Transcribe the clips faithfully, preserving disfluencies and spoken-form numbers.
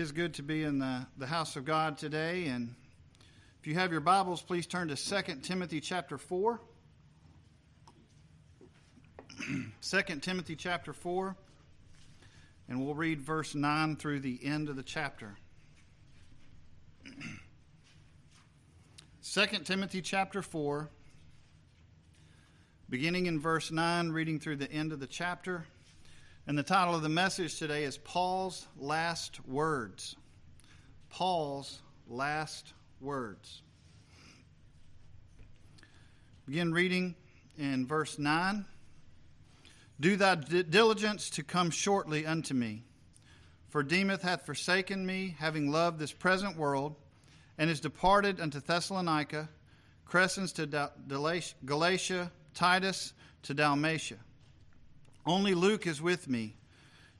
It is good to be in the, the house of God today, and if you have your Bibles, please turn to Second Timothy chapter four. Second Timothy chapter four, and we'll read verse nine through the end of the chapter. Second Timothy chapter four, beginning in verse nine, reading through the end of the chapter. And the title of the message today is Paul's Last Words. Paul's Last Words. Begin reading in verse nine. Do thy diligence to come shortly unto me, for Demas hath forsaken me, having loved this present world, and is departed unto Thessalonica, Crescens to Galatia, Titus to Dalmatia. Only Luke is with me.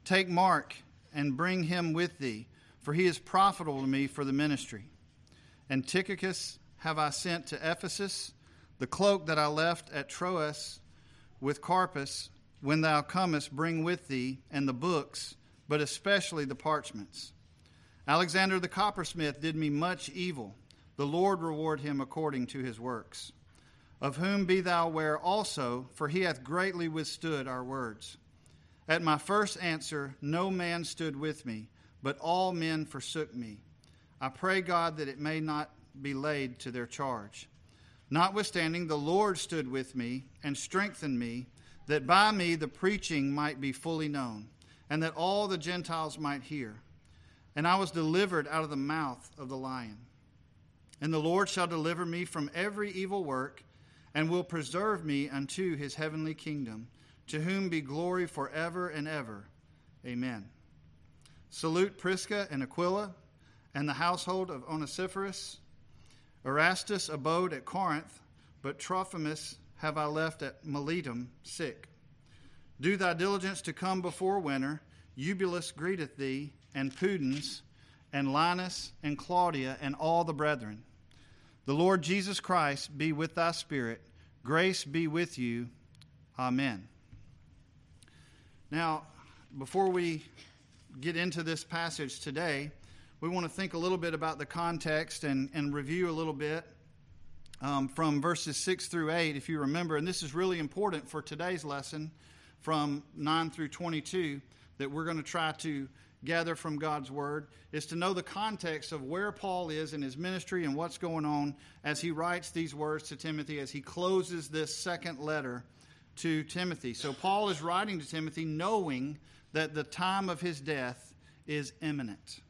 Take Mark and bring him with thee, for he is profitable to me for the ministry. And Tychicus have I sent to Ephesus, the cloak that I left at Troas with Carpus. When thou comest, bring with thee, and the books, but especially the parchments. Alexander the coppersmith did me much evil. The Lord reward him according to his works. Of whom be thou ware also, for he hath greatly withstood our words. At my first answer, no man stood with me, but all men forsook me. I pray God that it may not be laid to their charge. Notwithstanding, the Lord stood with me and strengthened me, that by me the preaching might be fully known, and that all the Gentiles might hear. And I was delivered out of the mouth of the lion. And the Lord shall deliver me from every evil work, and will preserve me unto his heavenly kingdom, to whom be glory forever and ever. Amen. Salute Prisca and Aquila, and the household of Onesiphorus. Erastus abode at Corinth, but Trophimus have I left at Miletum, sick. Do thy diligence to come before winter. Eubulus greeteth thee, and Pudens, and Linus, and Claudia, and all the brethren. The Lord Jesus Christ be with thy spirit. Grace be with you. Amen. Now, before we get into this passage today, we want to think a little bit about the context and, and review a little bit um, from verses six through eight, if you remember. And this is really important for today's lesson from nine through twenty-two that we're going to try to gather from God's word, is to know the context of where Paul is in his ministry and what's going on as he writes these words to Timothy, as he closes this second letter to Timothy. So Paul is writing to Timothy knowing that the time of his death is imminent.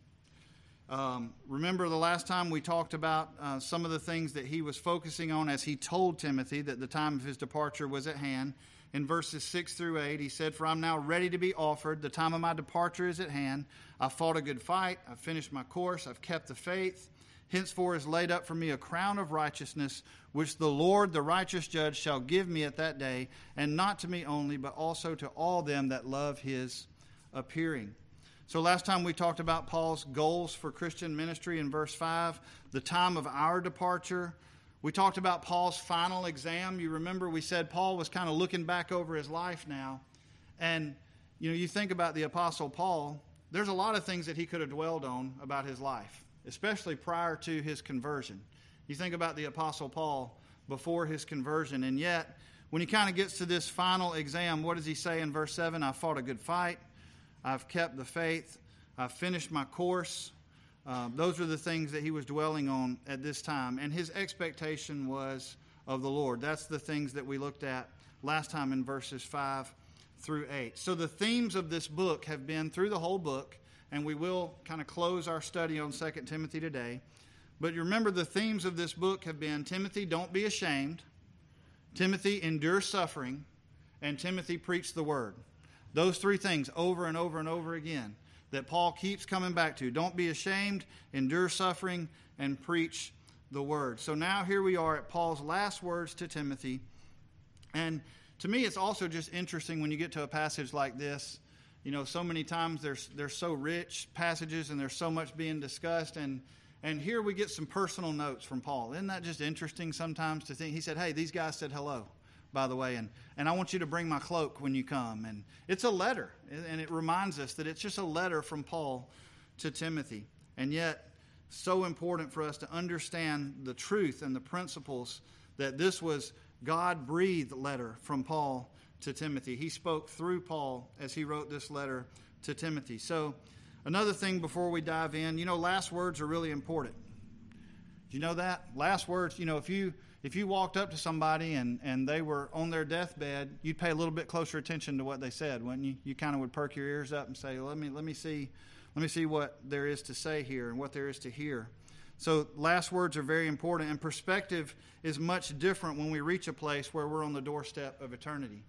Um, remember the last time we talked about uh, some of the things that he was focusing on as he told Timothy that the time of his departure was at hand. In verses six through eight, he said, For I'm now ready to be offered. The time of my departure is at hand. I've fought a good fight. I've finished my course. I've kept the faith. Henceforth is laid up for me a crown of righteousness, which the Lord, the righteous judge, shall give me at that day, and not to me only, but also to all them that love his appearing. So last time we talked about Paul's goals for Christian ministry in verse five, the time of our departure. We talked about Paul's final exam. You remember we said Paul was kind of looking back over his life now. And, you know, you think about the Apostle Paul, there's a lot of things that he could have dwelled on about his life, especially prior to his conversion. You think about the Apostle Paul before his conversion. And yet, when he kind of gets to this final exam, what does he say in verse seven? I fought a good fight. I've kept the faith. I've finished my course. Uh, those are the things that he was dwelling on at this time. And his expectation was of the Lord. That's the things that we looked at last time in verses five through eight. So the themes of this book have been through the whole book, and we will kind of close our study on Second Timothy today. But you remember the themes of this book have been Timothy, don't be ashamed. Timothy, endure suffering. And Timothy, preach the word. Those three things over and over and over again that Paul keeps coming back to. Don't be ashamed, endure suffering, and preach the word. So now here we are at Paul's last words to Timothy. And to me, it's also just interesting when you get to a passage like this. You know, so many times there's there's so rich passages and there's so much being discussed. And, and here we get some personal notes from Paul. Isn't that just interesting sometimes to think? He said, hey, these guys said hello, by the way, and, and I want you to bring my cloak when you come. And it's a letter, and it reminds us that it's just a letter from Paul to Timothy, and yet so important for us to understand the truth and the principles that this was God-breathed letter from Paul to Timothy. He spoke through Paul as he wrote this letter to Timothy. So another thing before we dive in, you know, last words are really important. Do you know that? Last words, you know, if you if you walked up to somebody and, and they were on their deathbed, you'd pay a little bit closer attention to what they said, wouldn't you? You kind of would perk your ears up and say, let me let me see let me see what there is to say here and what there is to hear. So last words are very important, and perspective is much different when we reach a place where we're on the doorstep of eternity.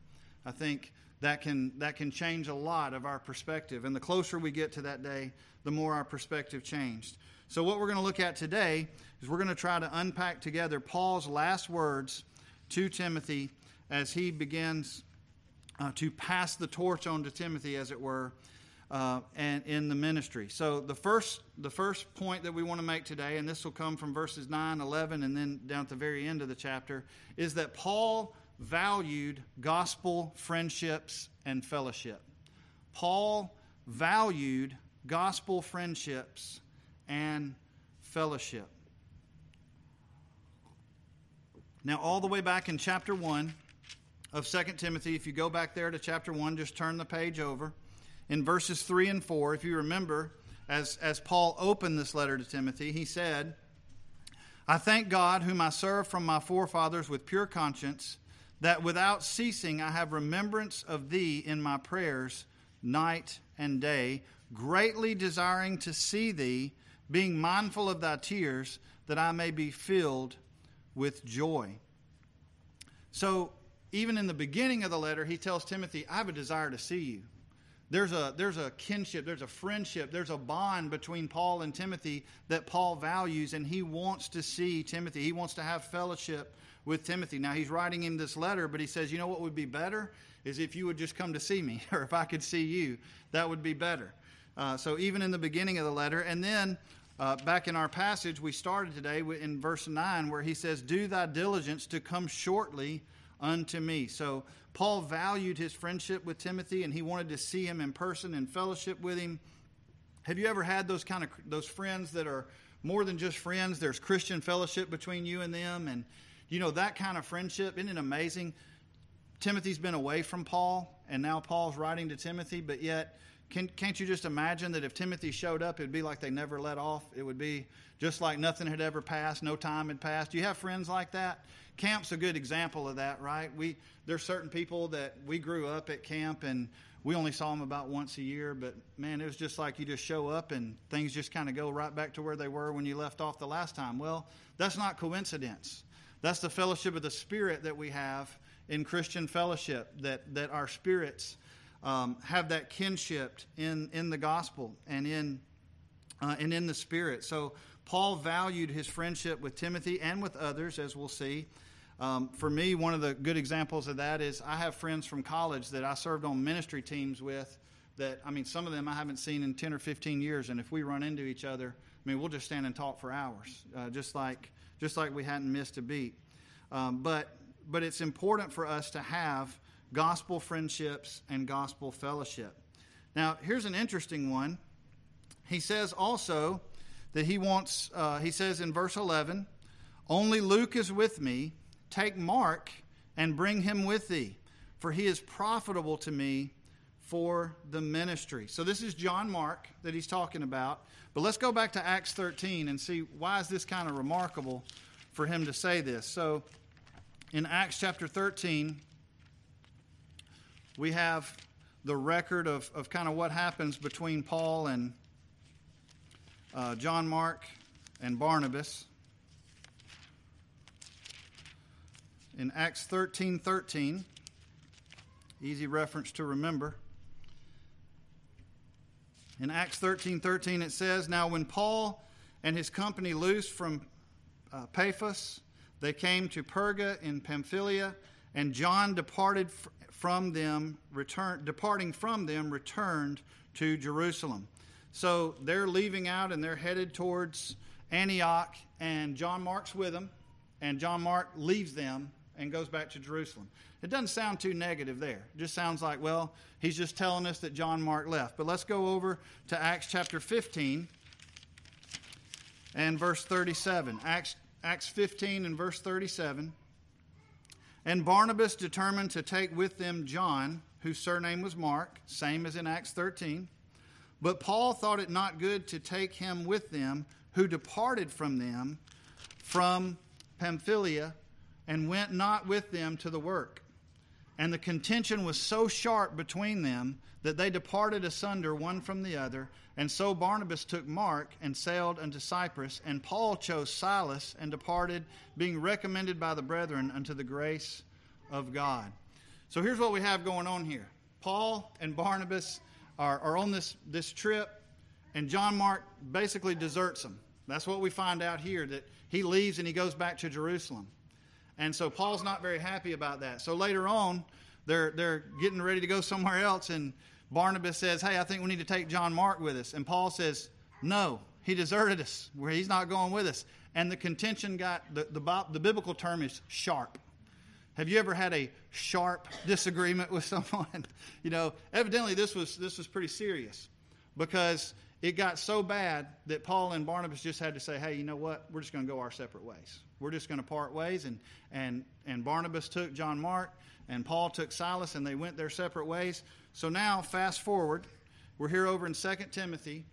I think that can that can change a lot of our perspective, and the closer we get to that day, the more our perspective changed. So what we're going to look at today is we're going to try to unpack together Paul's last words to Timothy as he begins uh, to pass the torch on to Timothy, as it were, uh, and in the ministry. So the first the first point that we want to make today, and this will come from verses nine, eleven, and then down at the very end of the chapter, is that Paul valued gospel friendships and fellowship. Paul valued gospel friendships and fellowship. Now, all the way back in chapter one of Second Timothy, if you go back there to chapter one, just turn the page over. In verses three and four, if you remember, as, as Paul opened this letter to Timothy, he said, I thank God, whom I serve from my forefathers with pure conscience, that without ceasing I have remembrance of thee in my prayers night and day, greatly desiring to see thee, being mindful of thy tears, that I may be filled with joy. So even in the beginning of the letter, he tells Timothy, I have a desire to see you. There's a, there's a kinship, there's a friendship, there's a bond between Paul and Timothy that Paul values, and he wants to see Timothy. He wants to have fellowship with Timothy. Now, he's writing him this letter, but he says, you know what would be better is if you would just come to see me, or if I could see you, that would be better. Uh, so even in the beginning of the letter, and then uh, back in our passage, we started today in verse nine where he says, do thy diligence to come shortly unto me. So Paul valued his friendship with Timothy, and he wanted to see him in person and fellowship with him. Have you ever had those kind of those friends that are more than just friends? There's Christian fellowship between you and them, and you know, that kind of friendship, isn't it amazing? Timothy's been away from Paul, and now Paul's writing to Timothy, but yet Can, can't you just imagine that if Timothy showed up, it'd be like they never let off? It would be just like nothing had ever passed, no time had passed. Do you have friends like that? Camp's a good example of that, right? We There's certain people that we grew up at camp, and we only saw them about once a year, but man, it was just like you just show up, and things just kind of go right back to where they were when you left off the last time. Well, that's not coincidence. That's the fellowship of the Spirit that we have in Christian fellowship, that, that our spirits Um, have that kinship in, in the gospel and in uh, and in the Spirit. So Paul valued his friendship with Timothy and with others, as we'll see. Um, for me, one of the good examples of that is I have friends from college that I served on ministry teams with that, I mean, some of them I haven't seen in ten or fifteen years, and if we run into each other, I mean, we'll just stand and talk for hours, uh, just like just like we hadn't missed a beat. Um, but but it's important for us to have gospel friendships and gospel fellowship. Now, here's an interesting one. He says also that he wants, uh, he says in verse eleven, only Luke is with me. Take Mark and bring him with thee, for he is profitable to me for the ministry. So this is John Mark that he's talking about. But let's go back to Acts thirteen and see why is this kind of remarkable for him to say this. So in Acts chapter thirteen, we have the record of, of kind of what happens between Paul and uh, John Mark and Barnabas. In Acts thirteen thirteen, easy reference to remember. In Acts thirteen thirteen, it says, now when Paul and his company loosed from uh, Paphos, they came to Perga in Pamphylia, and John departed f- from them, return, departing from them, returned to Jerusalem. So they're leaving out and they're headed towards Antioch, and John Mark's with them, and John Mark leaves them and goes back to Jerusalem. It doesn't sound too negative there. It just sounds like, well, he's just telling us that John Mark left. But let's go over to Acts chapter fifteen and verse thirty-seven. Acts, Acts fifteen and verse thirty-seven. And Barnabas determined to take with them John, whose surname was Mark, same as in Acts thirteen. But Paul thought it not good to take him with them, who departed from them from Pamphylia, and went not with them to the work. And the contention was so sharp between them that they departed asunder one from the other. And so Barnabas took Mark and sailed unto Cyprus, and Paul chose Silas and departed, being recommended by the brethren unto the grace of God. So here's what we have going on here. Paul and Barnabas are, are on this, this trip, and John Mark basically deserts them. That's what we find out here, that he leaves and he goes back to Jerusalem. And so Paul's not very happy about that. So later on, they're they're getting ready to go somewhere else, and Barnabas says, hey, I think we need to take John Mark with us. And Paul says, no, he deserted us. Where he's not going with us. And the contention got, the, the the biblical term is sharp. Have you ever had a sharp disagreement with someone? You know, evidently this was this was pretty serious, because it got so bad that Paul and Barnabas just had to say, hey, you know what? We're just going to go our separate ways. We're just going to part ways. And, and and Barnabas took John Mark, and Paul took Silas, and they went their separate ways. So now, fast forward, we're here over in Second Timothy,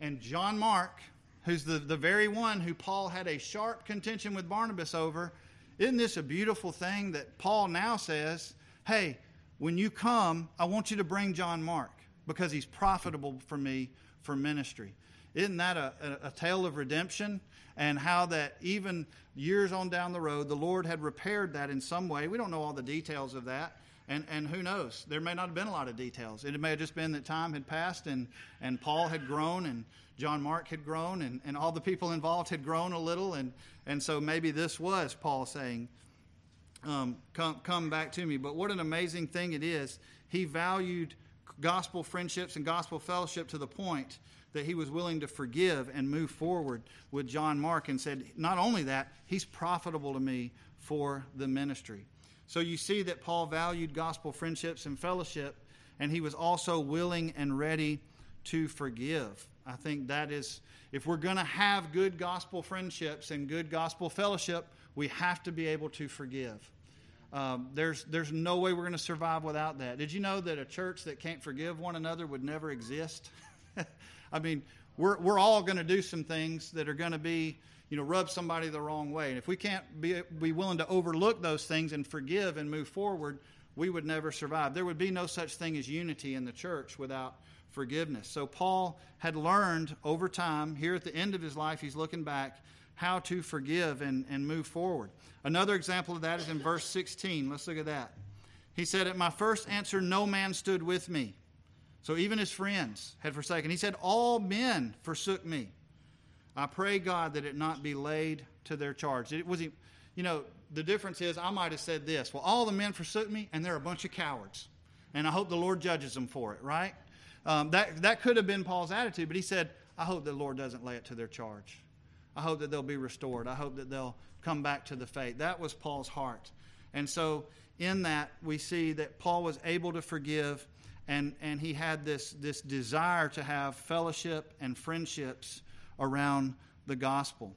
and John Mark, who's the, the very one who Paul had a sharp contention with Barnabas over, isn't this a beautiful thing that Paul now says, hey, when you come, I want you to bring John Mark, because he's profitable for me for ministry. Isn't that a, a, a tale of redemption, and how that even years on down the road, the Lord had repaired that in some way? We don't know all the details of that, and, and who knows? There may not have been a lot of details. It may have just been that time had passed, and, and Paul had grown, and John Mark had grown, and, and all the people involved had grown a little, and, and so maybe this was Paul saying, um, come, come back to me. But what an amazing thing it is. He valued gospel friendships and gospel fellowship to the point that he was willing to forgive and move forward with John Mark, and said, not only that, he's profitable to me for the ministry. So you see that Paul valued gospel friendships and fellowship, and he was also willing and ready to forgive. I think that is, if we're going to have good gospel friendships and good gospel fellowship, we have to be able to forgive. Um, there's there's no way we're going to survive without that. Did you know that a church that can't forgive one another would never exist? I mean, we're we're all going to do some things that are going to be, you know, rub somebody the wrong way. And if we can't be be willing to overlook those things and forgive and move forward, we would never survive. There would be no such thing as unity in the church without forgiveness. So Paul had learned over time, here at the end of his life, he's looking back, how to forgive and, and move forward. Another example of that is in verse sixteen. Let's look at that. He said, at my first answer, no man stood with me. So even his friends had forsaken. He said, all men forsook me. I pray God that it not be laid to their charge. It was, you know, the difference is I might have said this. Well, all the men forsook me, and they're a bunch of cowards. And I hope the Lord judges them for it, right? Um, that, that could have been Paul's attitude, but he said, I hope the Lord doesn't lay it to their charge. I hope that they'll be restored. I hope that they'll come back to the faith. That was Paul's heart. And so in that, we see that Paul was able to forgive, and, and he had this, this desire to have fellowship and friendships around the gospel,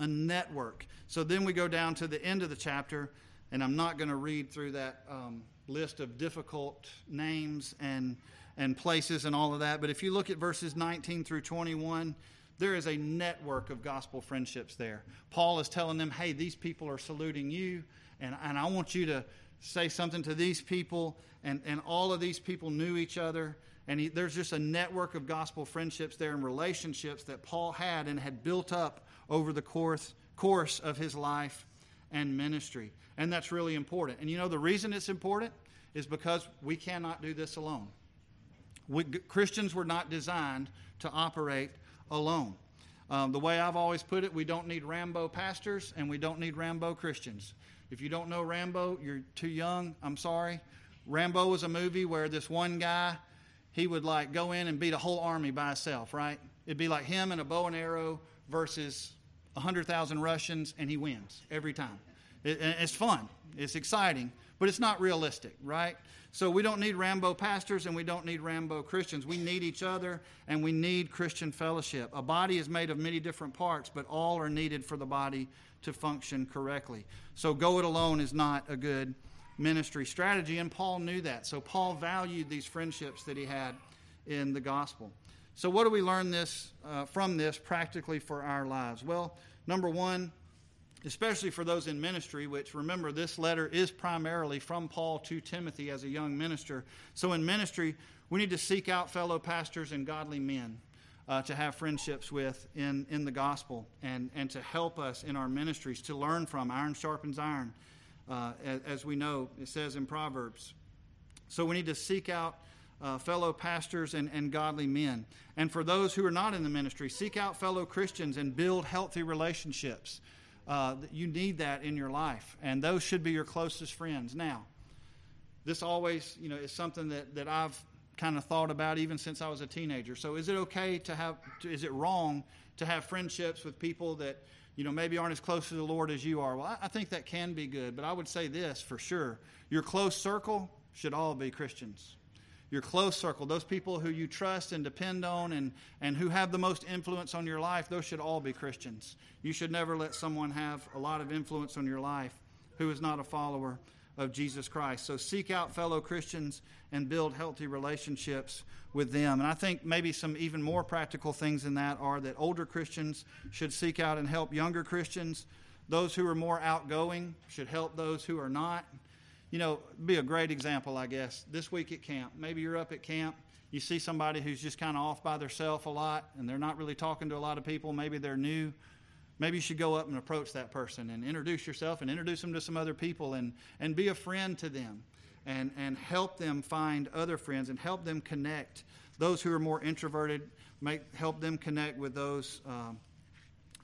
a network. So then we go down to the end of the chapter, and I'm not going to read through that um, list of difficult names and, and places and all of that. But if you look at verses nineteen through twenty-one, there is a network of gospel friendships there. Paul is telling them, hey, these people are saluting you, and, and I want you to say something to these people. And, and all of these people knew each other. And he, there's just a network of gospel friendships there and relationships that Paul had and had built up over the course, course of his life and ministry. And that's really important. And you know, the reason it's important is because we cannot do this alone. We, Christians were not designed to operate alone. Um, the way I've always put it, we don't need Rambo pastors, and we don't need Rambo Christians. If you don't know Rambo, you're too young. I'm sorry. Rambo was a movie where this one guy, he would like go in and beat a whole army by himself, right? It'd be like him and a bow and arrow versus one hundred thousand Russians, and he wins every time. It, it's fun. It's exciting. But it's not realistic, right? So we don't need Rambo pastors and we don't need Rambo Christians. We need each other and we need Christian fellowship. A body is made of many different parts, but all are needed for the body to function correctly. So go it alone is not a good ministry strategy, and Paul knew that. So Paul valued these friendships that he had in the gospel. So what do we learn this uh, from this practically for our lives? Well, number one, especially for those in ministry, which remember this letter is primarily from Paul to Timothy as a young minister. So in ministry, we need to seek out fellow pastors and godly men uh, to have friendships with in, in the gospel and, and to help us in our ministries, to learn from. Iron sharpens iron, uh, as, as we know it says in Proverbs. So we need to seek out uh, fellow pastors and, and godly men. And for those who are not in the ministry, seek out fellow Christians and build healthy relationships. Uh, you need that in your life, and those should be your closest friends. Now, this always, you know, is something that, that I've kind of thought about even since I was a teenager. So is it okay to have, to, is it wrong to have friendships with people that, you know, maybe aren't as close to the Lord as you are? Well, I, I think that can be good, but I would say this for sure. Your close circle should all be Christians. Your close circle, those people who you trust and depend on and, and who have the most influence on your life, those should all be Christians. You should never let someone have a lot of influence on your life who is not a follower of Jesus Christ. So seek out fellow Christians and build healthy relationships with them. And I think maybe some even more practical things in that are that older Christians should seek out and help younger Christians. Those who are more outgoing should help those who are not. You know, be a great example, I guess, this week at camp. Maybe you're up at camp. You see somebody who's just kind of off by themselves a lot, and they're not really talking to a lot of people. Maybe they're new. Maybe you should go up and approach that person and introduce yourself and introduce them to some other people and, and be a friend to them and, and help them find other friends and help them connect. Those who are more introverted, make help them connect with those um,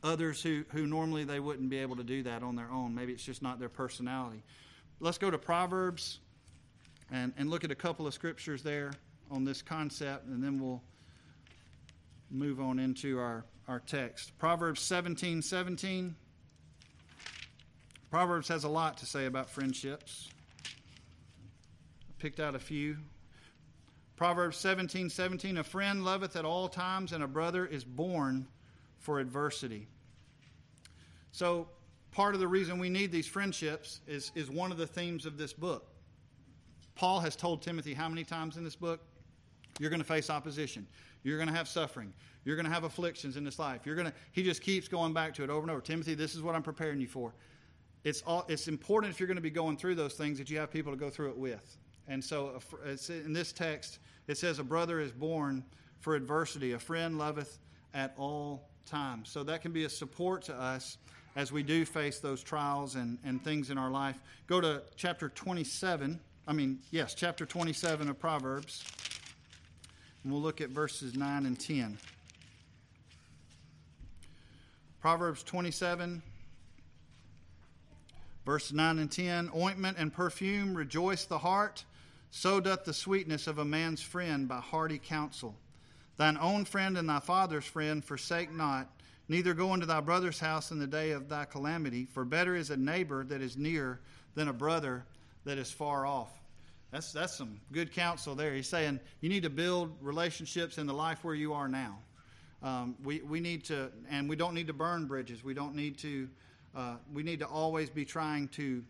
others who, who normally they wouldn't be able to do that on their own. Maybe it's just not their personality. Let's go to Proverbs and, and look at a couple of scriptures there on this concept, and then we'll move on into our, our text. Proverbs seventeen seventeen. Proverbs has a lot to say about friendships. I picked out a few. Proverbs seventeen seventeen. A friend loveth at all times, and a brother is born for adversity. So, part of the reason we need these friendships is, is one of the themes of this book. Paul has told Timothy how many times in this book? You're going to face opposition. You're going to have suffering. You're going to have afflictions in this life. You're going to. He just keeps going back to it over and over. Timothy, this is what I'm preparing you for. It's all, it's important if you're going to be going through those things that you have people to go through it with. And so it's in this text, it says a brother is born for adversity. A friend loveth at all times. So that can be a support to us as we do face those trials and, and things in our life. Go to chapter twenty-seven. I mean, yes, chapter twenty-seven of Proverbs. And we'll look at verses nine and ten. Proverbs twenty-seven, verses nine and ten. Ointment and perfume rejoice the heart. So doth the sweetness of a man's friend by hearty counsel. Thine own friend and thy father's friend forsake not. Neither go into thy brother's house in the day of thy calamity, for better is a neighbor that is near than a brother that is far off. That's that's some good counsel there. He's saying you need to build relationships in the life where you are now. Um, we we need to, and we don't need to burn bridges. We don't need to. Uh, we need to always be trying to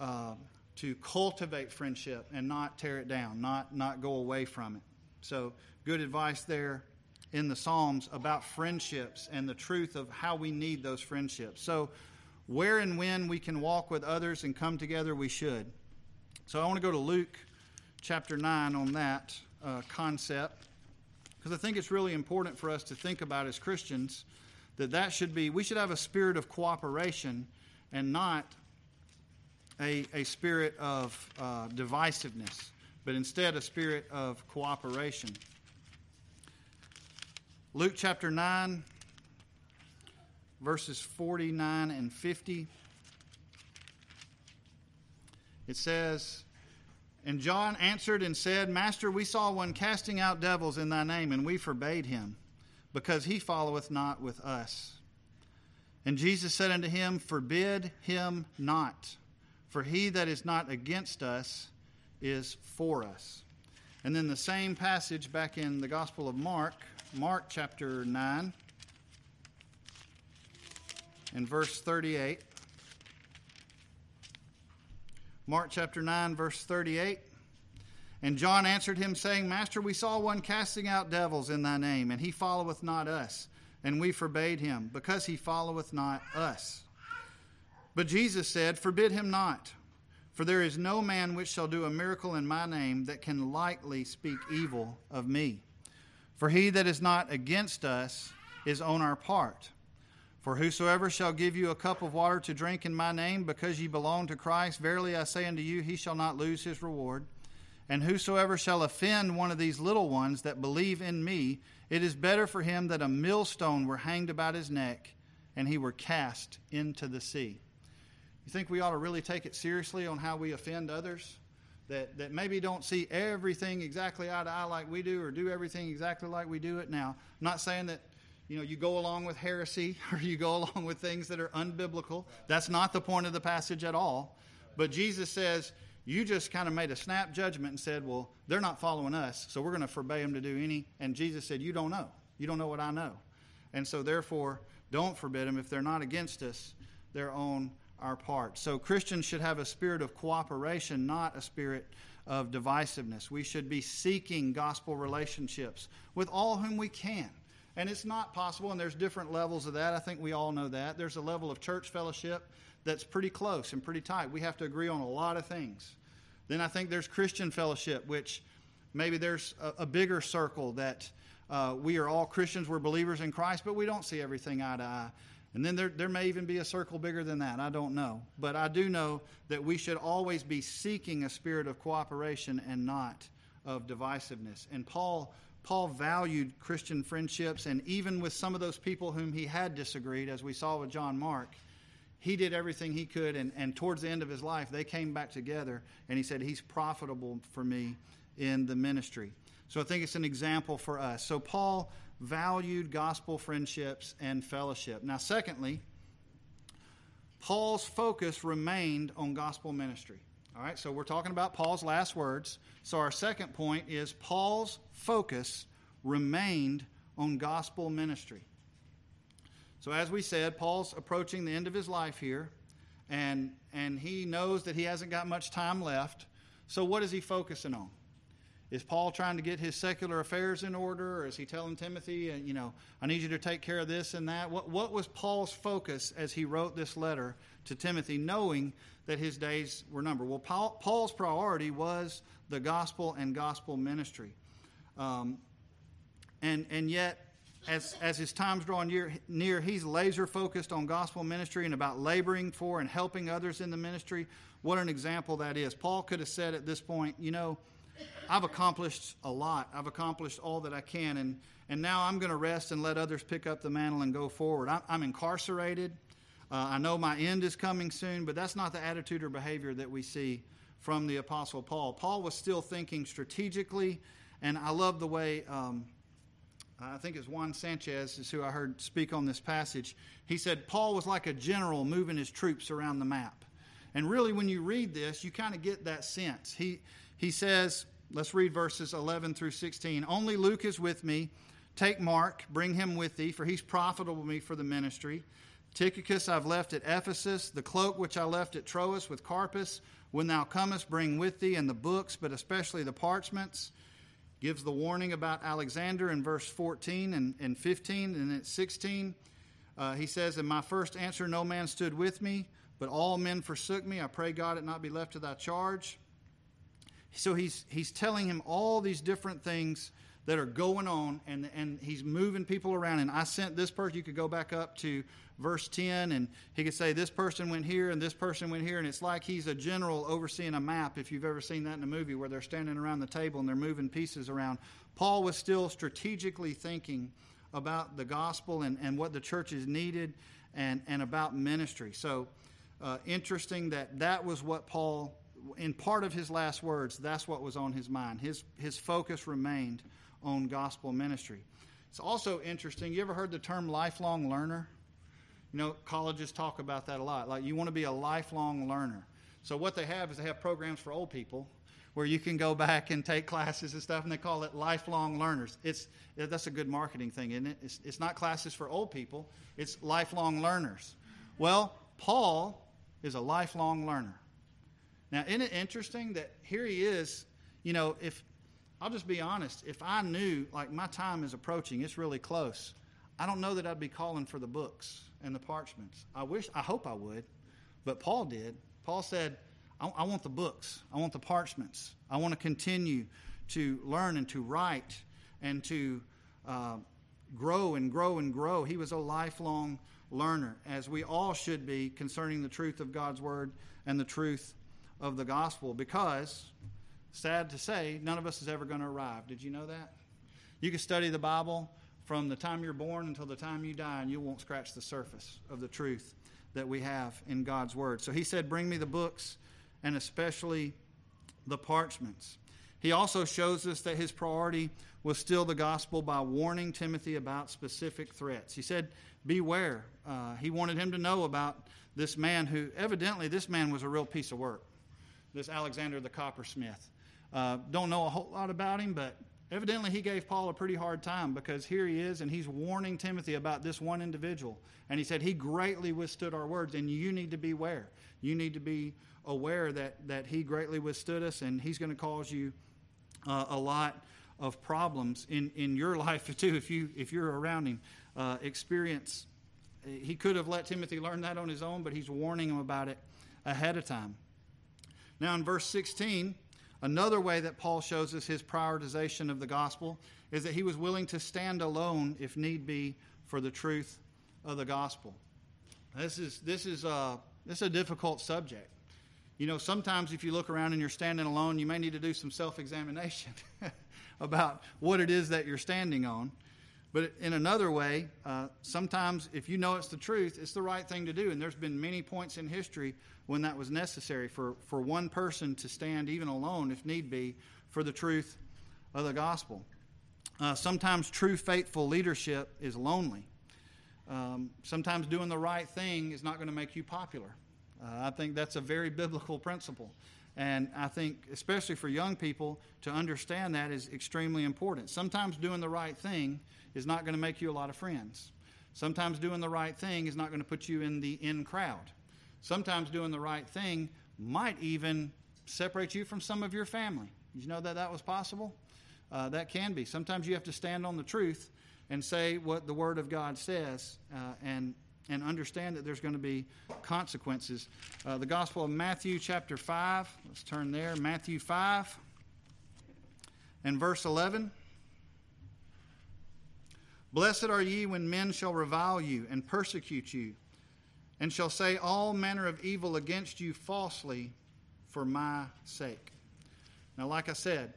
uh, to cultivate friendship and not tear it down, not not go away from it. So good advice there in the Psalms about friendships and the truth of how we need those friendships. So where and when we can walk with others and come together, we should. So I want to go to Luke chapter nine on that uh, concept, because I think it's really important for us to think about as Christians that that should be, we should have a spirit of cooperation and not a, a spirit of uh, divisiveness, but instead a spirit of cooperation. Luke chapter nine, verses forty-nine and fifty. It says, And John answered and said, Master, we saw one casting out devils in thy name, and we forbade him, because he followeth not with us. And Jesus said unto him, Forbid him not, for he that is not against us is for us. And then the same passage back in the Gospel of Mark, Mark chapter nine, and verse thirty-eight. Mark chapter nine, verse thirty-eight. And John answered him, saying, Master, we saw one casting out devils in thy name, and he followeth not us. And we forbade him, because he followeth not us. But Jesus said, Forbid him not, for there is no man which shall do a miracle in my name that can lightly speak evil of me. For he that is not against us is on our part. For whosoever shall give you a cup of water to drink in my name, because ye belong to Christ, verily I say unto you, he shall not lose his reward. And whosoever shall offend one of these little ones that believe in me, it is better for him that a millstone were hanged about his neck and he were cast into the sea. You think we ought to really take it seriously on how we offend others that, that maybe don't see everything exactly eye to eye like we do, or do everything exactly like we do it now? I'm not saying that, you know, you go along with heresy or you go along with things that are unbiblical. That's not the point of the passage at all. But Jesus says, you just kind of made a snap judgment and said, well, they're not following us, so we're going to forbid them to do any. And Jesus said, you don't know. You don't know what I know. And so, therefore, don't forbid them. If they're not against us, they're on our part. So Christians should have a spirit of cooperation, not a spirit of divisiveness. We should be seeking gospel relationships with all whom we can. And it's not possible, and there's different levels of that. I think we all know that. There's a level of church fellowship that's pretty close and pretty tight. We have to agree on a lot of things. Then I think there's Christian fellowship, which maybe there's a, a bigger circle that uh, we are all Christians, we're believers in Christ, but we don't see everything eye to eye. And then there, there may even be a circle bigger than that. I don't know. But I do know that we should always be seeking a spirit of cooperation and not of divisiveness. And Paul Paul valued Christian friendships, and even with some of those people whom he had disagreed, as we saw with John Mark, he did everything he could, and, and towards the end of his life, they came back together, and he said, he's profitable for me in the ministry. So I think it's an example for us. So Paul valued gospel friendships and fellowship. Now, secondly, Paul's focus remained on gospel ministry. All right, so we're talking about Paul's last words. So our second point is Paul's focus remained on gospel ministry. So as we said, Paul's approaching the end of his life here, and and he knows that he hasn't got much time left. So what is he focusing on? Is Paul trying to get his secular affairs in order, or is he telling Timothy, you know, I need you to take care of this and that? What what was Paul's focus as he wrote this letter to Timothy, knowing that his days were numbered? Well, Paul, Paul's priority was the gospel and gospel ministry. Um, and and yet, as, as his time's drawing near, near, he's laser-focused on gospel ministry and about laboring for and helping others in the ministry. What an example that is. Paul could have said at this point, you know, I've accomplished a lot. I've accomplished all that I can, and, and now I'm going to rest and let others pick up the mantle and go forward. I'm, I'm incarcerated. Uh, I know my end is coming soon, but that's not the attitude or behavior that we see from the Apostle Paul. Paul was still thinking strategically, and I love the way, um, I think it's Juan Sanchez is who I heard speak on this passage. He said Paul was like a general moving his troops around the map. And really, when you read this, you kind of get that sense. He he says, let's read verses eleven through sixteen. Only Luke is with me. Take Mark, bring him with thee, for he's profitable with me for the ministry. Tychicus I've left at Ephesus, the cloak which I left at Troas with Carpus, when thou comest, bring with thee, and the books, but especially the parchments. Gives the warning about Alexander in verse fourteen and, and fifteen, and at sixteen, uh, he says, in my first answer no man stood with me, but all men forsook me. I pray God it not be left to thy charge. So he's he's telling him all these different things that are going on, and, and he's moving people around. And I sent this person. You could go back up to verse ten, and he could say this person went here and this person went here. And it's like he's a general overseeing a map, if you've ever seen that in a movie, where they're standing around the table and they're moving pieces around. Paul was still strategically thinking about the gospel and, and what the church is needed and, and about ministry. So uh, interesting that that was what Paul, in part of his last words, that's what was on his mind. His his focus remained on gospel ministry. It's also interesting. You ever heard the term lifelong learner? You know, colleges talk about that a lot. Like, you want to be a lifelong learner. So what they have is they have programs for old people where you can go back and take classes and stuff, and they call it lifelong learners. It's that's a good marketing thing, isn't it? It's, it's not classes for old people. It's lifelong learners. Well, Paul is a lifelong learner. Now, isn't it interesting that here he is, you know, if I'll just be honest, if I knew, like, my time is approaching, it's really close, I don't know that I'd be calling for the books and the parchments. I wish, I hope I would, but Paul did. Paul said, I, I want the books. I want the parchments. I want to continue to learn and to write and to uh, grow and grow and grow. He was a lifelong learner, as we all should be, concerning the truth of God's word and the truth of the gospel, because, sad to say, none of us is ever going to arrive. Did you know that? You can study the Bible from the time you're born until the time you die, and you won't scratch the surface of the truth that we have in God's word. So he said, bring me the books and especially the parchments. He also shows us that his priority was still the gospel by warning Timothy about specific threats. He said, beware. Uh, he wanted him to know about this man who, evidently, this man was a real piece of work. This Alexander the coppersmith. Uh, don't know a whole lot about him, but evidently he gave Paul a pretty hard time, because here he is and he's warning Timothy about this one individual. And he said, he greatly withstood our words, and you need to beware. You need to be aware that, that he greatly withstood us, and he's going to cause you uh, a lot of problems in, in your life too if, you, if you're around him. Uh, experience. He could have let Timothy learn that on his own, but he's warning him about it ahead of time. Now in verse sixteen, another way that Paul shows us his prioritization of the gospel is that he was willing to stand alone if need be for the truth of the gospel. This is this is a, this is a difficult subject. You know, sometimes if you look around and you're standing alone, you may need to do some self-examination about what it is that you're standing on. But in another way, uh, sometimes if you know it's the truth, it's the right thing to do. And there's been many points in history when that was necessary for, for one person to stand, even alone if need be, for the truth of the gospel. Uh, sometimes true faithful leadership is lonely. Um, sometimes doing the right thing is not going to make you popular. Uh, I think that's a very biblical principle. And I think, especially for young people, to understand that is extremely important. Sometimes doing the right thing is not going to make you a lot of friends. Sometimes doing the right thing is not going to put you in the in crowd. Sometimes doing the right thing might even separate you from some of your family. Did you know that that was possible? Uh, that can be. Sometimes you have to stand on the truth and say what the Word of God says, uh, and and understand that there's going to be consequences. Uh, the Gospel of Matthew chapter five. Let's turn there. Matthew five and verse eleven. Blessed are ye when men shall revile you and persecute you, and shall say all manner of evil against you falsely for my sake. Now, like I said,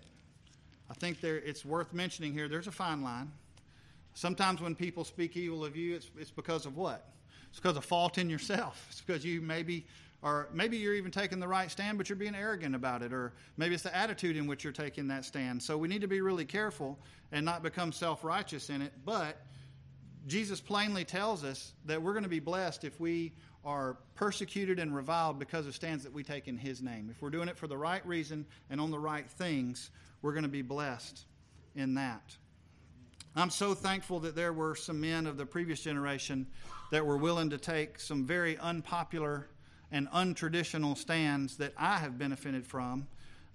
I think there it's worth mentioning here, there's a fine line. Sometimes when people speak evil of you, it's, it's because of what? It's because of fault in yourself. It's because you maybe or maybe you're even taking the right stand, but you're being arrogant about it, or maybe it's the attitude in which you're taking that stand. So we need to be really careful and not become self-righteous in it. But Jesus plainly tells us that we're going to be blessed if we are persecuted and reviled because of stands that we take in his name. If we're doing it for the right reason and on the right things, we're going to be blessed in that. I'm so thankful that there were some men of the previous generation that were willing to take some very unpopular and untraditional stands that I have benefited from,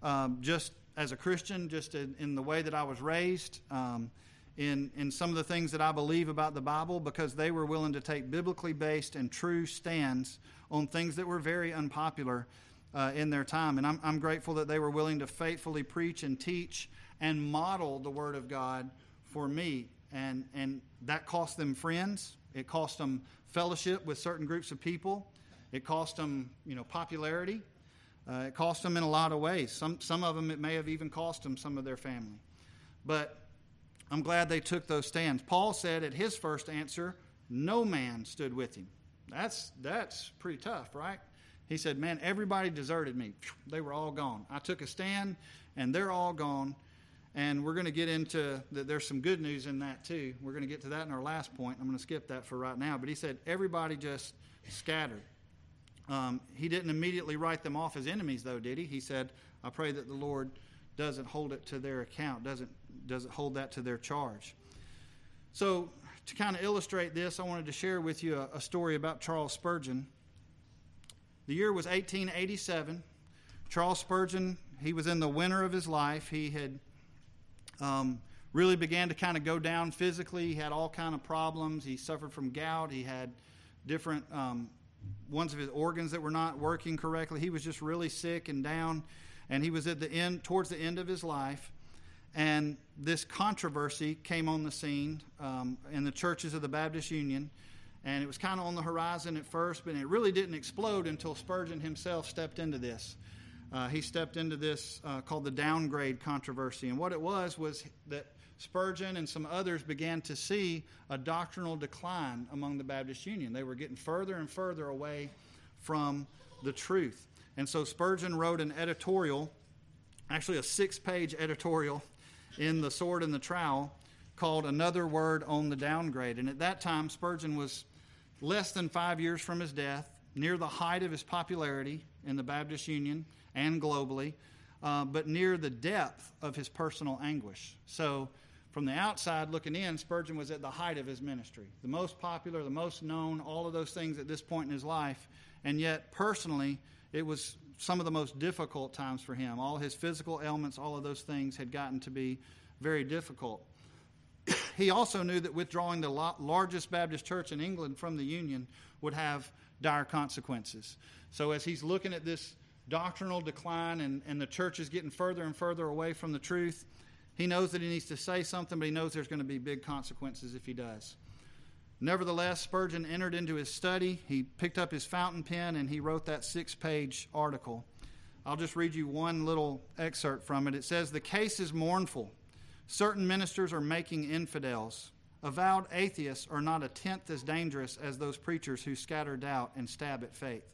um, just as a Christian, just in, in the way that I was raised, um, in, in some of the things that I believe about the Bible, because they were willing to take biblically based and true stands on things that were very unpopular uh, in their time. And I'm, I'm grateful that they were willing to faithfully preach and teach and model the Word of God for me. And, and that cost them friends. It cost them fellowship with certain groups of people. It cost them, you know, popularity. Uh, it cost them in a lot of ways. Some some of them, it may have even cost them some of their family. But I'm glad they took those stands. Paul said at his first answer, no man stood with him. That's that's pretty tough, right? He said, man, everybody deserted me. They were all gone. I took a stand, and they're all gone. And we're going to get into that. There's some good news in that, too. We're going to get to that in our last point. I'm going to skip that for right now. But he said everybody just scattered. Um, he didn't immediately write them off as enemies, though, did he? He said, I pray that the Lord doesn't hold it to their account, doesn't, doesn't hold that to their charge. So to kind of illustrate this, I wanted to share with you a, a story about Charles Spurgeon. The year was eighteen eighty-seven. Charles Spurgeon, he was in the winter of his life. He had um, really began to kind of go down physically. He had all kind of problems. He suffered from gout. He had different um, ones of his organs that were not working correctly. He was just really sick and down, and he was at the end, towards the end of his life. And this controversy came on the scene um, in the churches of the Baptist Union. And it was kind of on the horizon at first, but it really didn't explode until Spurgeon himself stepped into this. Uh, he stepped into this uh, called the downgrade controversy. And what it was was that Spurgeon and some others began to see a doctrinal decline among the Baptist Union. They were getting further and further away from the truth. And so Spurgeon wrote an editorial, actually a six-page editorial in The Sword and the Trowel, called Another Word on the Downgrade. And at that time, Spurgeon was less than five years from his death, near the height of his popularity in the Baptist Union and globally, uh, but near the depth of his personal anguish. So from the outside looking in, Spurgeon was at the height of his ministry, the most popular, the most known, all of those things at this point in his life. And yet personally, it was some of the most difficult times for him. All his physical ailments, all of those things had gotten to be very difficult. He also knew that withdrawing the largest Baptist church in England from the Union would have dire consequences. So as he's looking at this doctrinal decline and, and the church is getting further and further away from the truth, he knows that he needs to say something, but he knows there's going to be big consequences if he does. Nevertheless, Spurgeon entered into his study. He picked up his fountain pen, and he wrote that six-page article. I'll just read you one little excerpt from it. It says, "The case is mournful. Certain ministers are making infidels. Avowed atheists are not a tenth as dangerous as those preachers who scatter doubt and stab at faith."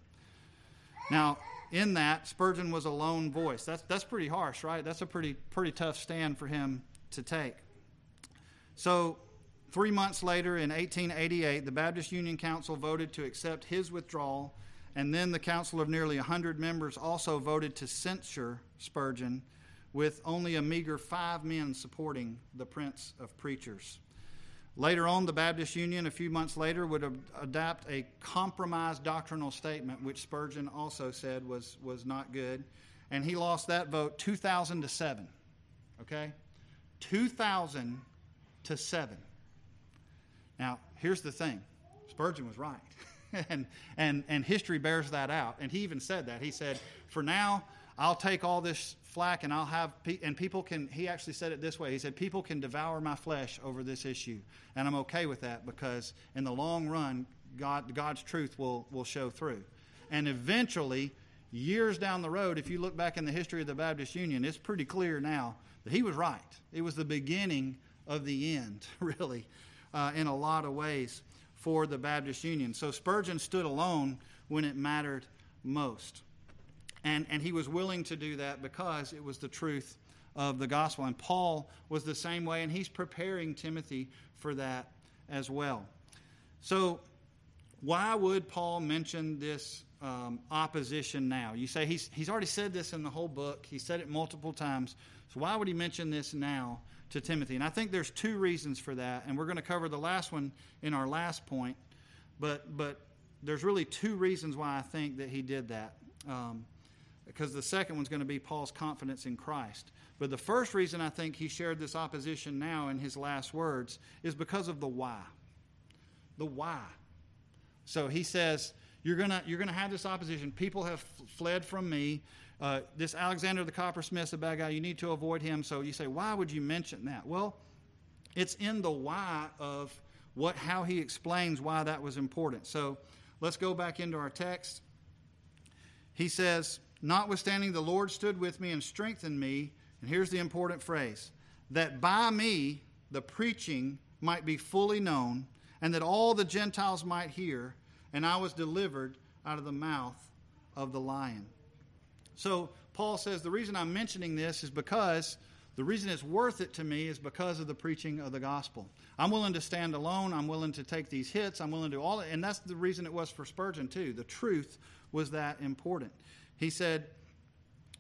Now, in that, Spurgeon was a lone voice. That's that's pretty harsh, right? That's a pretty pretty tough stand for him to take. So three months later, in eighteen eighty-eight, the Baptist Union Council voted to accept his withdrawal, and then the council of nearly one hundred members also voted to censure Spurgeon, with only a meager five men supporting the Prince of Preachers. Later on, the Baptist Union, a few months later, would ab- adapt a compromised doctrinal statement, which Spurgeon also said was, was not good. And he lost that vote two thousand to seven. Okay? two thousand to seven. Now, here's the thing. Spurgeon was right. and, and, and history bears that out. And he even said that. He said, for now, I'll take all this flack, and I'll have, and people can, he actually said it this way. He said, people can devour my flesh over this issue, and I'm okay with that, because in the long run, God, God's truth will, will show through. And eventually, years down the road, if you look back in the history of the Baptist Union, it's pretty clear now that he was right. It was the beginning of the end, really, uh, in a lot of ways for the Baptist Union. So Spurgeon stood alone when it mattered most. And and he was willing to do that because it was the truth of the gospel. And Paul was the same way, and he's preparing Timothy for that as well. So why would Paul mention this um, opposition now? You say he's he's already said this in the whole book. He said it multiple times. So why would he mention this now to Timothy? And I think there's two reasons for that, and we're going to cover the last one in our last point. But, but there's really two reasons why I think that he did that. Um Because the second one's going to be Paul's confidence in Christ. But the first reason I think he shared this opposition now in his last words is because of the why. The why. So he says, you're going to, you're going to have this opposition. People have fled from me. Uh, this Alexander the coppersmith's a bad guy. You need to avoid him. So you say, why would you mention that? Well, it's in the why of what, how he explains why that was important. So let's go back into our text. He says, notwithstanding, the Lord stood with me and strengthened me, and here's the important phrase, that by me the preaching might be fully known, and that all the Gentiles might hear, and I was delivered out of the mouth of the lion. So Paul says the reason I'm mentioning this is because The reason it's worth it to me is because of the preaching of the gospel. I'm willing to stand alone. I'm willing to take these hits. I'm willing to do all that. And that's the reason it was for Spurgeon, too. The truth was that important. He said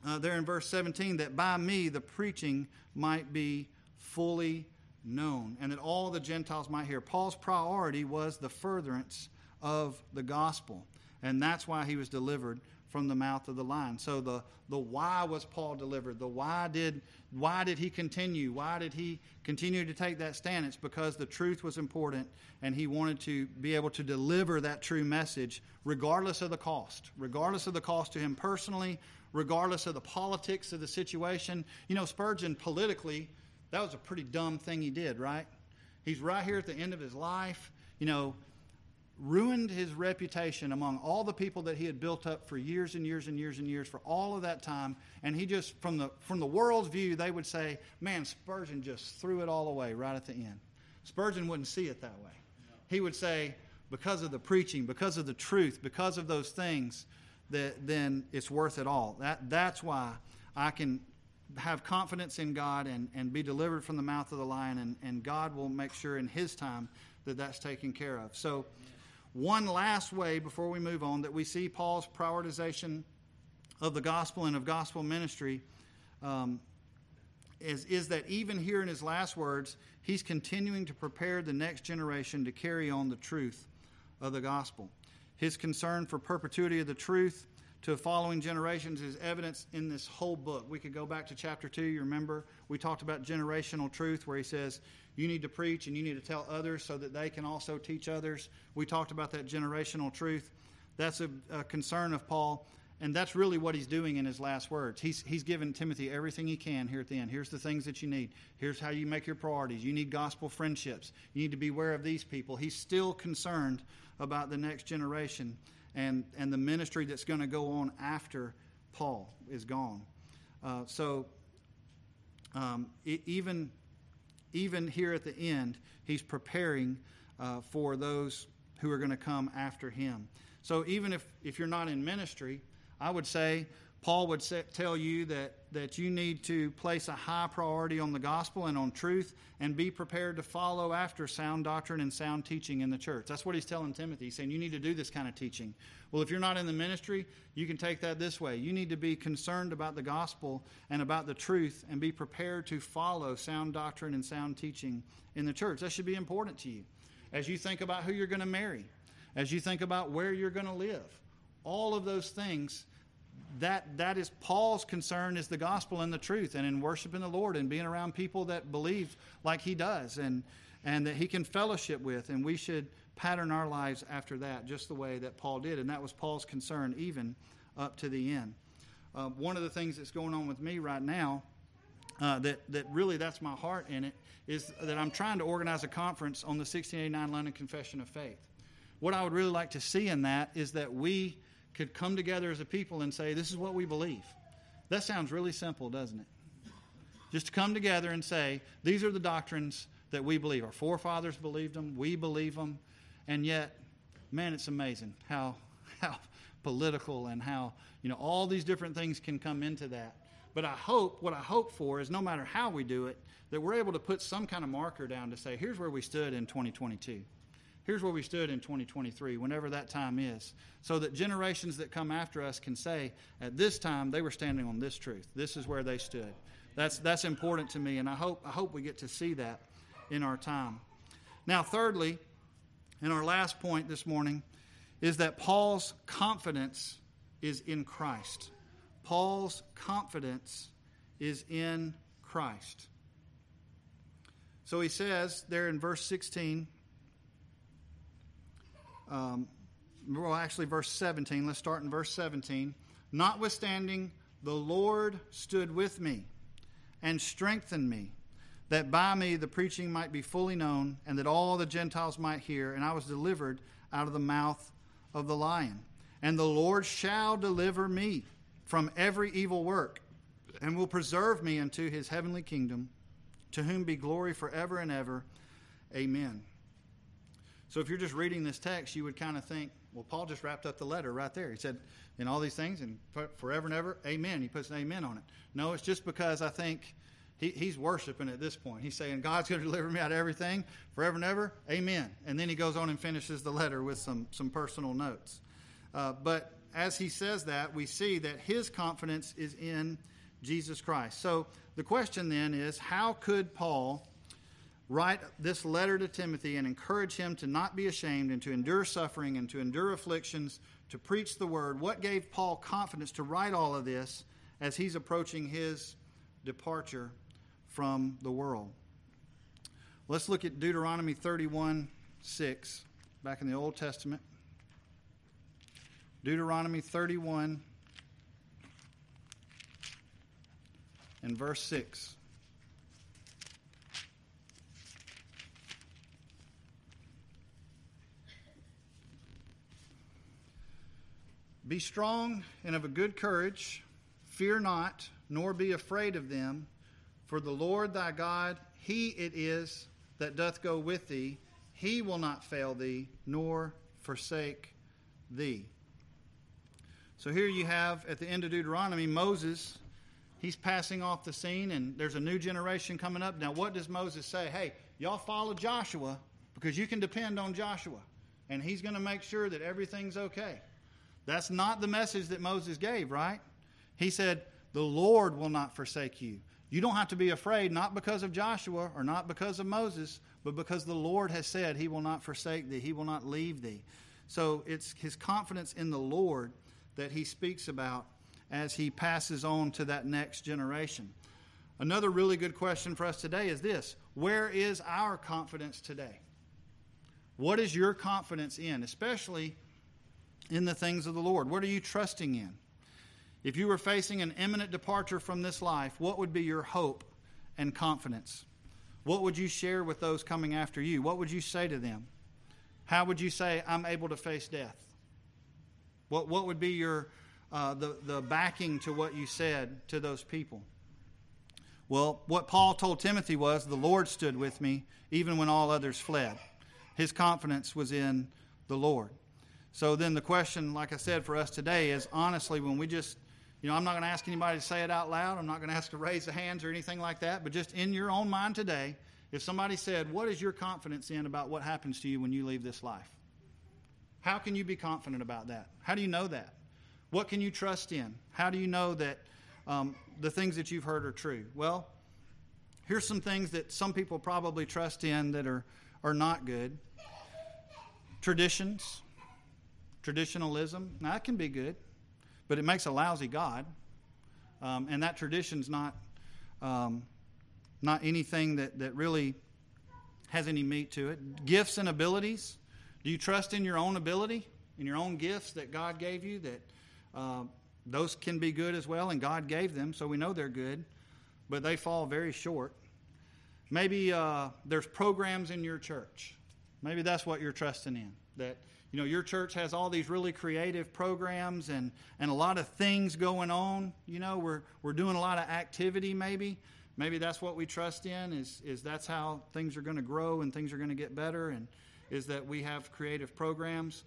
uh, there in verse seventeen that by me the preaching might be fully known and that all the Gentiles might hear. Paul's priority was the furtherance of the gospel. And that's why he was delivered from the mouth of the lion. So the, the why was Paul delivered? The why did why did he continue? Why did he continue to take that stand? It's because the truth was important and he wanted to be able to deliver that true message regardless of the cost, regardless of the cost to him personally, regardless of the politics of the situation. You know, Spurgeon politically, that was a pretty dumb thing he did, right? He's right here at the end of his life, you know, ruined his reputation among all the people that he had built up for years and years and years and years for all of that time. And he just, from the from the world's view, they would say, man, Spurgeon just threw it all away right at the end. Spurgeon wouldn't see it that way. No. He would say, because of the preaching, because of the truth, because of those things, that then it's worth it all. That That's why I can have confidence in God and, and be delivered from the mouth of the lion, and, and God will make sure in his time that that's taken care of. So one last way before we move on that we see Paul's prioritization of the gospel and of gospel ministry um, is, is that even here in his last words, he's continuing to prepare the next generation to carry on the truth of the gospel. His concern for perpetuity of the truth to following generations is evidenced in this whole book. We could go back to chapter two. You remember we talked about generational truth where he says, you need to preach and you need to tell others so that they can also teach others. We talked about that generational truth. That's a, a concern of Paul, and that's really what he's doing in his last words. He's he's given Timothy everything he can here at the end. Here's the things that you need. Here's how you make your priorities. You need gospel friendships. You need to beware of these people. He's still concerned about the next generation and and the ministry that's going to go on after Paul is gone. Uh, so um, it, even even here at the end, he's preparing uh, for those who are going to come after him. So even if, if you're not in ministry, I would say Paul would set, tell you that, that you need to place a high priority on the gospel and on truth and be prepared to follow after sound doctrine and sound teaching in the church. That's what he's telling Timothy. He's saying you need to do this kind of teaching. Well, if you're not in the ministry, you can take that this way. You need to be concerned about the gospel and about the truth and be prepared to follow sound doctrine and sound teaching in the church. That should be important to you. As you think about who you're going to marry, as you think about where you're going to live, all of those things, That that is Paul's concern, is the gospel and the truth, and in worshiping the Lord and being around people that believe like he does and and that he can fellowship with. And we should pattern our lives after that, just the way that Paul did. And that was Paul's concern even up to the end. Uh, one of the things that's going on with me right now, uh, that, that really that's my heart in it, is that I'm trying to organize a conference on the sixteen eighty-nine London Confession of Faith. What I would really like to see in that is that we could come together as a people and say, this is what we believe. That sounds really simple, doesn't it? Just to come together and say, these are the doctrines that we believe. Our forefathers believed them. We believe them. And yet, man, it's amazing how how political and how, you know, all these different things can come into that. But I hope, what I hope for is no matter how we do it, that we're able to put some kind of marker down to say, here's where we stood in twenty twenty-two. Here's where we stood in twenty twenty-three, whenever that time is, so that generations that come after us can say, at this time, they were standing on this truth. This is where they stood. That's that's important to me, and I hope I hope we get to see that in our time. Now, thirdly, and our last point this morning, is that Paul's confidence is in Christ. Paul's confidence is in Christ. So he says there in verse sixteen, Um, well, actually, verse seventeen. Let's start in verse seventeen. Notwithstanding, the Lord stood with me and strengthened me, that by me the preaching might be fully known, and that all the Gentiles might hear. And I was delivered out of the mouth of the lion. And the Lord shall deliver me from every evil work, and will preserve me unto his heavenly kingdom, to whom be glory forever and ever. Amen. So if you're just reading this text, you would kind of think, well, Paul just wrapped up the letter right there. He said, in all these things, and forever and ever, amen. He puts an amen on it. No, it's just because I think He, he's worshiping at this point. He's saying, God's going to deliver me out of everything forever and ever. Amen. And then he goes on and finishes the letter with some, some personal notes. Uh, but as he says that, we see that his confidence is in Jesus Christ. So the question then is, how could Paul write this letter to Timothy and encourage him to not be ashamed and to endure suffering and to endure afflictions, to preach the word? What gave Paul confidence to write all of this as he's approaching his departure from the world? Let's look at Deuteronomy thirty-one six, back in the Old Testament. Deuteronomy thirty-one and verse six. Be strong and of a good courage. Fear not, nor be afraid of them. For the Lord thy God, he it is that doth go with thee. He will not fail thee, nor forsake thee. So here you have, at the end of Deuteronomy, Moses, he's passing off the scene, and there's a new generation coming up. Now, what does Moses say? Hey, y'all follow Joshua, because you can depend on Joshua, and he's going to make sure that everything's okay. That's not the message that Moses gave, right? He said, the Lord will not forsake you. You don't have to be afraid, not because of Joshua or not because of Moses, but because the Lord has said he will not forsake thee, he will not leave thee. So it's his confidence in the Lord that he speaks about as he passes on to that next generation. Another really good question for us today is this: where is our confidence today? What is your confidence in, especially in the things of the Lord? What are you trusting in? If you were facing an imminent departure from this life, what would be your hope and confidence? What would you share with those coming after you? What would you say to them? How would you say, I'm able to face death? What what would be your uh, the, the backing to what you said to those people? Well, what Paul told Timothy was, the Lord stood with me even when all others fled. His confidence was in the Lord. So then the question, like I said, for us today is, honestly, when we just, you know, I'm not going to ask anybody to say it out loud. I'm not going to ask to raise the hands or anything like that. But just in your own mind today, if somebody said, what is your confidence in about what happens to you when you leave this life? How can you be confident about that? How do you know that? What can you trust in? How do you know that um, the things that you've heard are true? Well, here's some things that some people probably trust in that are, are not good. Traditions, traditionalism. Now, that can be good, but it makes a lousy God. Um, and that tradition's not um, not anything that, that really has any meat to it. Gifts and abilities. Do you trust in your own ability, in your own gifts that God gave you? That uh, those can be good as well, and God gave them, so we know they're good, but they fall very short. Maybe uh, there's programs in your church. Maybe that's what you're trusting in. That, you know, your church has all these really creative programs and, and a lot of things going on. You know, we're we're doing a lot of activity maybe. Maybe that's what we trust in, is is that's how things are going to grow and things are going to get better, and is that we have creative programs.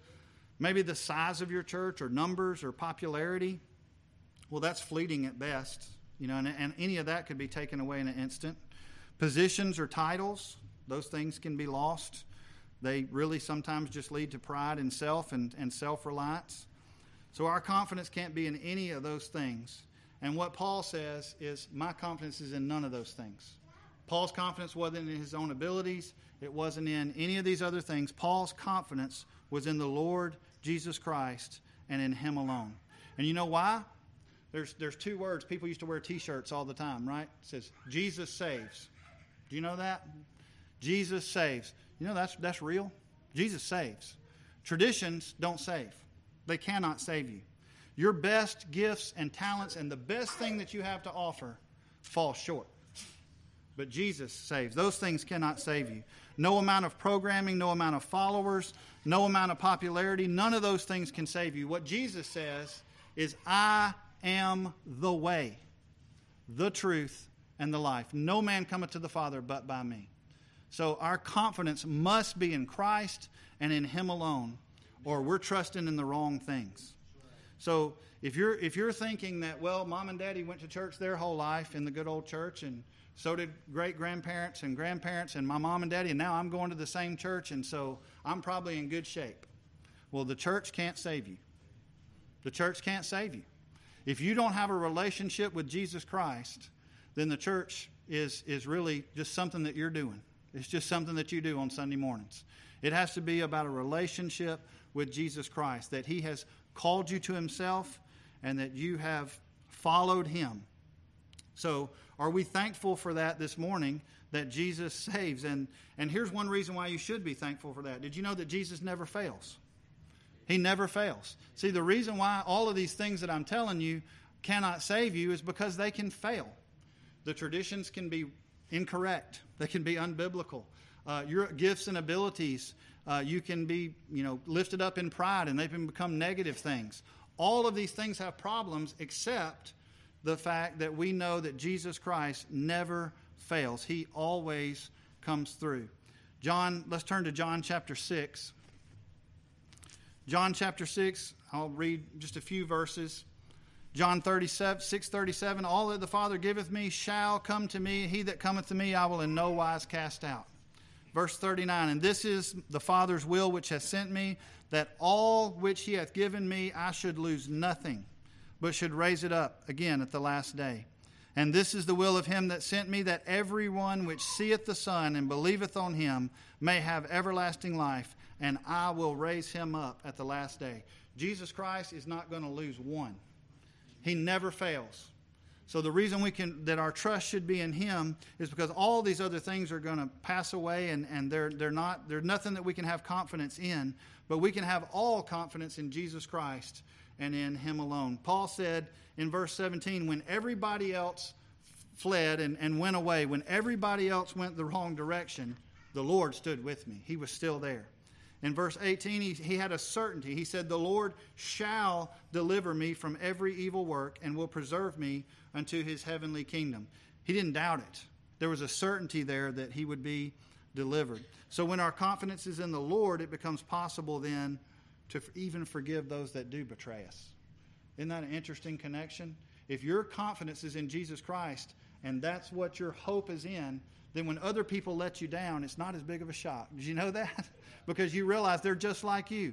Maybe the size of your church or numbers or popularity. Well, that's fleeting at best, you know, and, and any of that could be taken away in an instant. Positions or titles, those things can be lost. They really sometimes just lead to pride and self and, and self-reliance. So our confidence can't be in any of those things. And what Paul says is, my confidence is in none of those things. Paul's confidence wasn't in his own abilities. It wasn't in any of these other things. Paul's confidence was in the Lord Jesus Christ and in him alone. And you know why? There's there's two words. People used to wear T-shirts all the time, right? It says, Jesus saves. Do you know that? Jesus saves. You know, that's that's real. Jesus saves. Traditions don't save. They cannot save you. Your best gifts and talents and the best thing that you have to offer fall short. But Jesus saves. Those things cannot save you. No amount of programming, no amount of followers, no amount of popularity, none of those things can save you. What Jesus says is, I am the way, the truth, and the life. No man cometh to the Father but by me. So our confidence must be in Christ and in him alone, or we're trusting in the wrong things. So if you're if you're thinking that, well, mom and daddy went to church their whole life in the good old church, and So did great-grandparents and grandparents and my mom and daddy, and now I'm going to the same church, and so I'm probably in good shape. Well, the church can't save you. The church can't save you. If you don't have a relationship with Jesus Christ, then the church is, is really just something that you're doing. It's just something that you do on Sunday mornings. It has to be about a relationship with Jesus Christ, that he has called you to himself and that you have followed him. So are we thankful for that this morning, that Jesus saves? And, and here's one reason why you should be thankful for that. Did you know that Jesus never fails? He never fails. See, the reason why all of these things that I'm telling you cannot save you is because they can fail. The traditions can be incorrect. They can be unbiblical. Uh, your gifts and abilities, uh, you can be, you know, lifted up in pride, and they can become negative things. All of these things have problems, except the fact that we know that Jesus Christ never fails. He always comes through. John, let's turn to John chapter six. John chapter six, I'll read just a few verses. John six thirty-seven, all that the Father giveth me shall come to me. He that cometh to me I will in no wise cast out. Verse thirty-nine, and this is the Father's will which hath sent me, that all which he hath given me I should lose nothing, but should raise it up again at the last day. And this is the will of him that sent me, that every one which seeth the Son and believeth on him may have everlasting life, and I will raise him up at the last day. Jesus Christ is not going to lose one. He never fails. So the reason we can that our trust should be in him is because all these other things are going to pass away, and, and they're they're not there's nothing that we can have confidence in, but we can have all confidence in Jesus Christ and in him alone. Paul said in verse seventeen, when everybody else fled and, and went away, when everybody else went the wrong direction, the Lord stood with me. He was still there. In verse eighteen, he, he had a certainty. He said, the Lord shall deliver me from every evil work and will preserve me unto his heavenly kingdom. He didn't doubt it. There was a certainty there that he would be delivered. So when our confidence is in the Lord, it becomes possible then to even forgive those that do betray us. Isn't that an interesting connection? If your confidence is in Jesus Christ and that's what your hope is in, then when other people let you down, it's not as big of a shock. Did you know that? Because you realize they're just like you.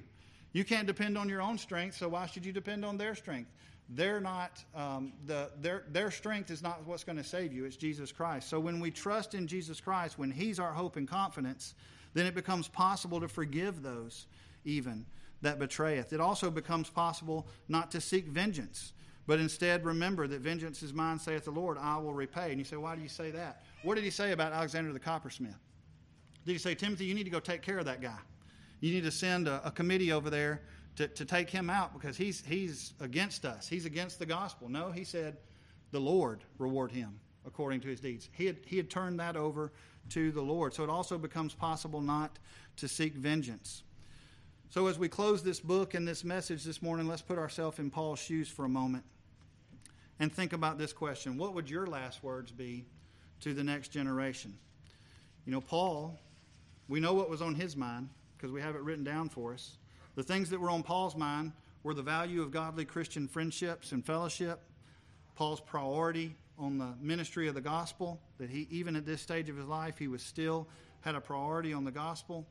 You can't depend on your own strength, so why should you depend on their strength? They're not um, the their their strength is not what's going to save you. It's Jesus Christ. So when we trust in Jesus Christ, when he's our hope and confidence, then it becomes possible to forgive those even that betrayeth. It also becomes possible not to seek vengeance, but instead remember that vengeance is mine, saith the Lord, I will repay. And you say, why do you say that? What did he say about Alexander the coppersmith? Did he say, Timothy, you need to go take care of that guy? You need to send a, a committee over there to, to take him out because he's he's against us. He's against the gospel. No, he said, the Lord reward him according to his deeds. He had, he had turned that over to the Lord. So it also becomes possible not to seek vengeance. So as we close this book and this message this morning, let's put ourselves in Paul's shoes for a moment and think about this question. What would your last words be to the next generation? You know, Paul, we know what was on his mind because we have it written down for us. The things that were on Paul's mind were the value of godly Christian friendships and fellowship, Paul's priority on the ministry of the gospel, that he, even at this stage of his life, he was still had a priority on the gospel,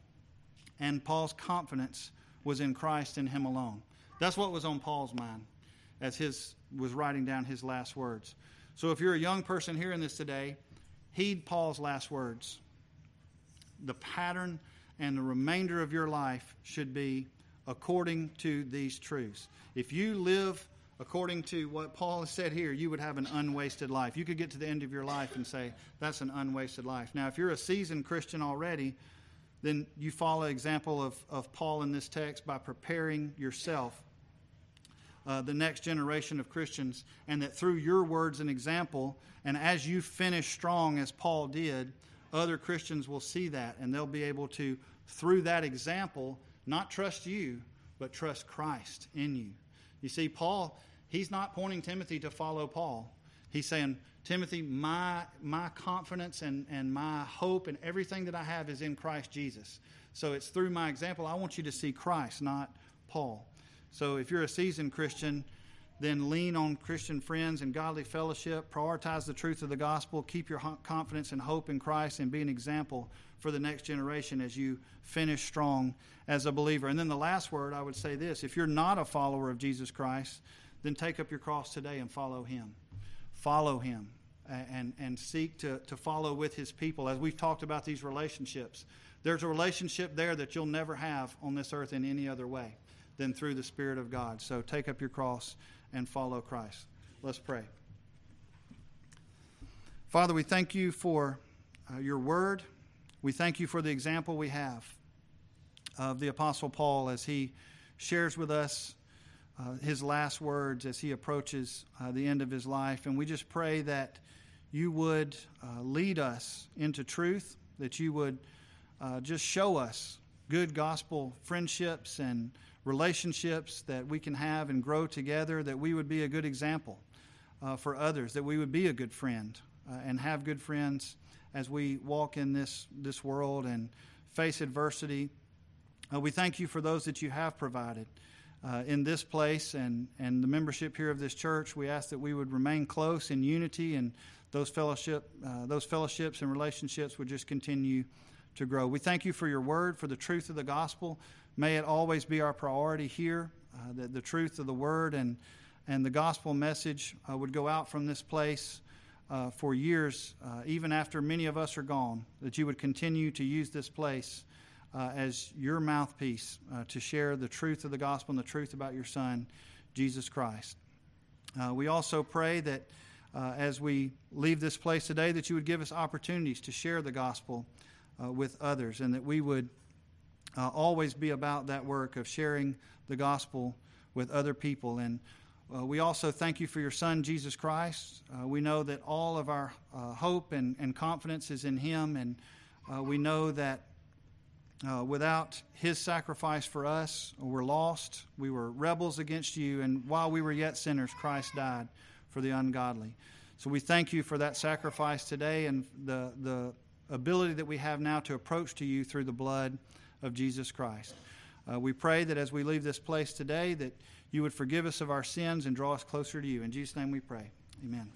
and Paul's confidence was in Christ and him alone. That's what was on Paul's mind as his was writing down his last words. So if you're a young person hearing this today, heed Paul's last words. The pattern and the remainder of your life should be according to these truths. If you live according to what Paul has said here, you would have an unwasted life. You could get to the end of your life and say, that's an unwasted life. Now, if you're a seasoned Christian already, then you follow the example of, of Paul in this text by preparing yourself, Uh, the next generation of Christians, and that through your words and example, and as you finish strong as Paul did, other Christians will see that, and they'll be able to, through that example, not trust you, but trust Christ in you. You see, Paul, he's not pointing Timothy to follow Paul. He's saying, Timothy, my my confidence and, and my hope and everything that I have is in Christ Jesus. So it's through my example. I want you to see Christ, not Paul. So if you're a seasoned Christian, then lean on Christian friends and godly fellowship. Prioritize the truth of the gospel. Keep your confidence and hope in Christ, and be an example for the next generation as you finish strong as a believer. And then the last word, I would say this. If you're not a follower of Jesus Christ, then take up your cross today and follow him. Follow him and, and seek to, to follow with his people. As we've talked about these relationships, there's a relationship there that you'll never have on this earth in any other way than through the Spirit of God. So take up your cross and follow Christ. Let's pray. Father, we thank you for uh, your word. We thank you for the example we have of the Apostle Paul as he shares with us uh, his last words as he approaches uh, the end of his life. And we just pray that you would uh, lead us into truth, that you would uh, just show us good gospel friendships and relationships that we can have and grow together, that we would be a good example uh, for others, that we would be a good friend uh, and have good friends as we walk in this, this world and face adversity. Uh, we thank you for those that you have provided uh, in this place and, and the membership here of this church. We ask that we would remain close in unity, and those fellowship, uh, those fellowships and relationships would just continue to grow. We thank you for your word, for the truth of the gospel. May it always be our priority here, uh, that the truth of the word and, and the gospel message uh, would go out from this place uh, for years, uh, even after many of us are gone, that you would continue to use this place uh, as your mouthpiece uh, to share the truth of the gospel and the truth about your Son, Jesus Christ. Uh, we also pray that uh, as we leave this place today, that you would give us opportunities to share the gospel uh, with others, and that we would Uh, always be about that work of sharing the gospel with other people. And uh, we also thank you for your Son, Jesus Christ. Uh, we know that all of our uh, hope and, and confidence is in him. And uh, we know that uh, without his sacrifice for us, we're lost. We were rebels against you. And while we were yet sinners, Christ died for the ungodly. So we thank you for that sacrifice today and the, the ability that we have now to approach to you through the blood of Jesus Christ. Uh, we pray that as we leave this place today, that you would forgive us of our sins and draw us closer to you. In Jesus' name we pray. Amen.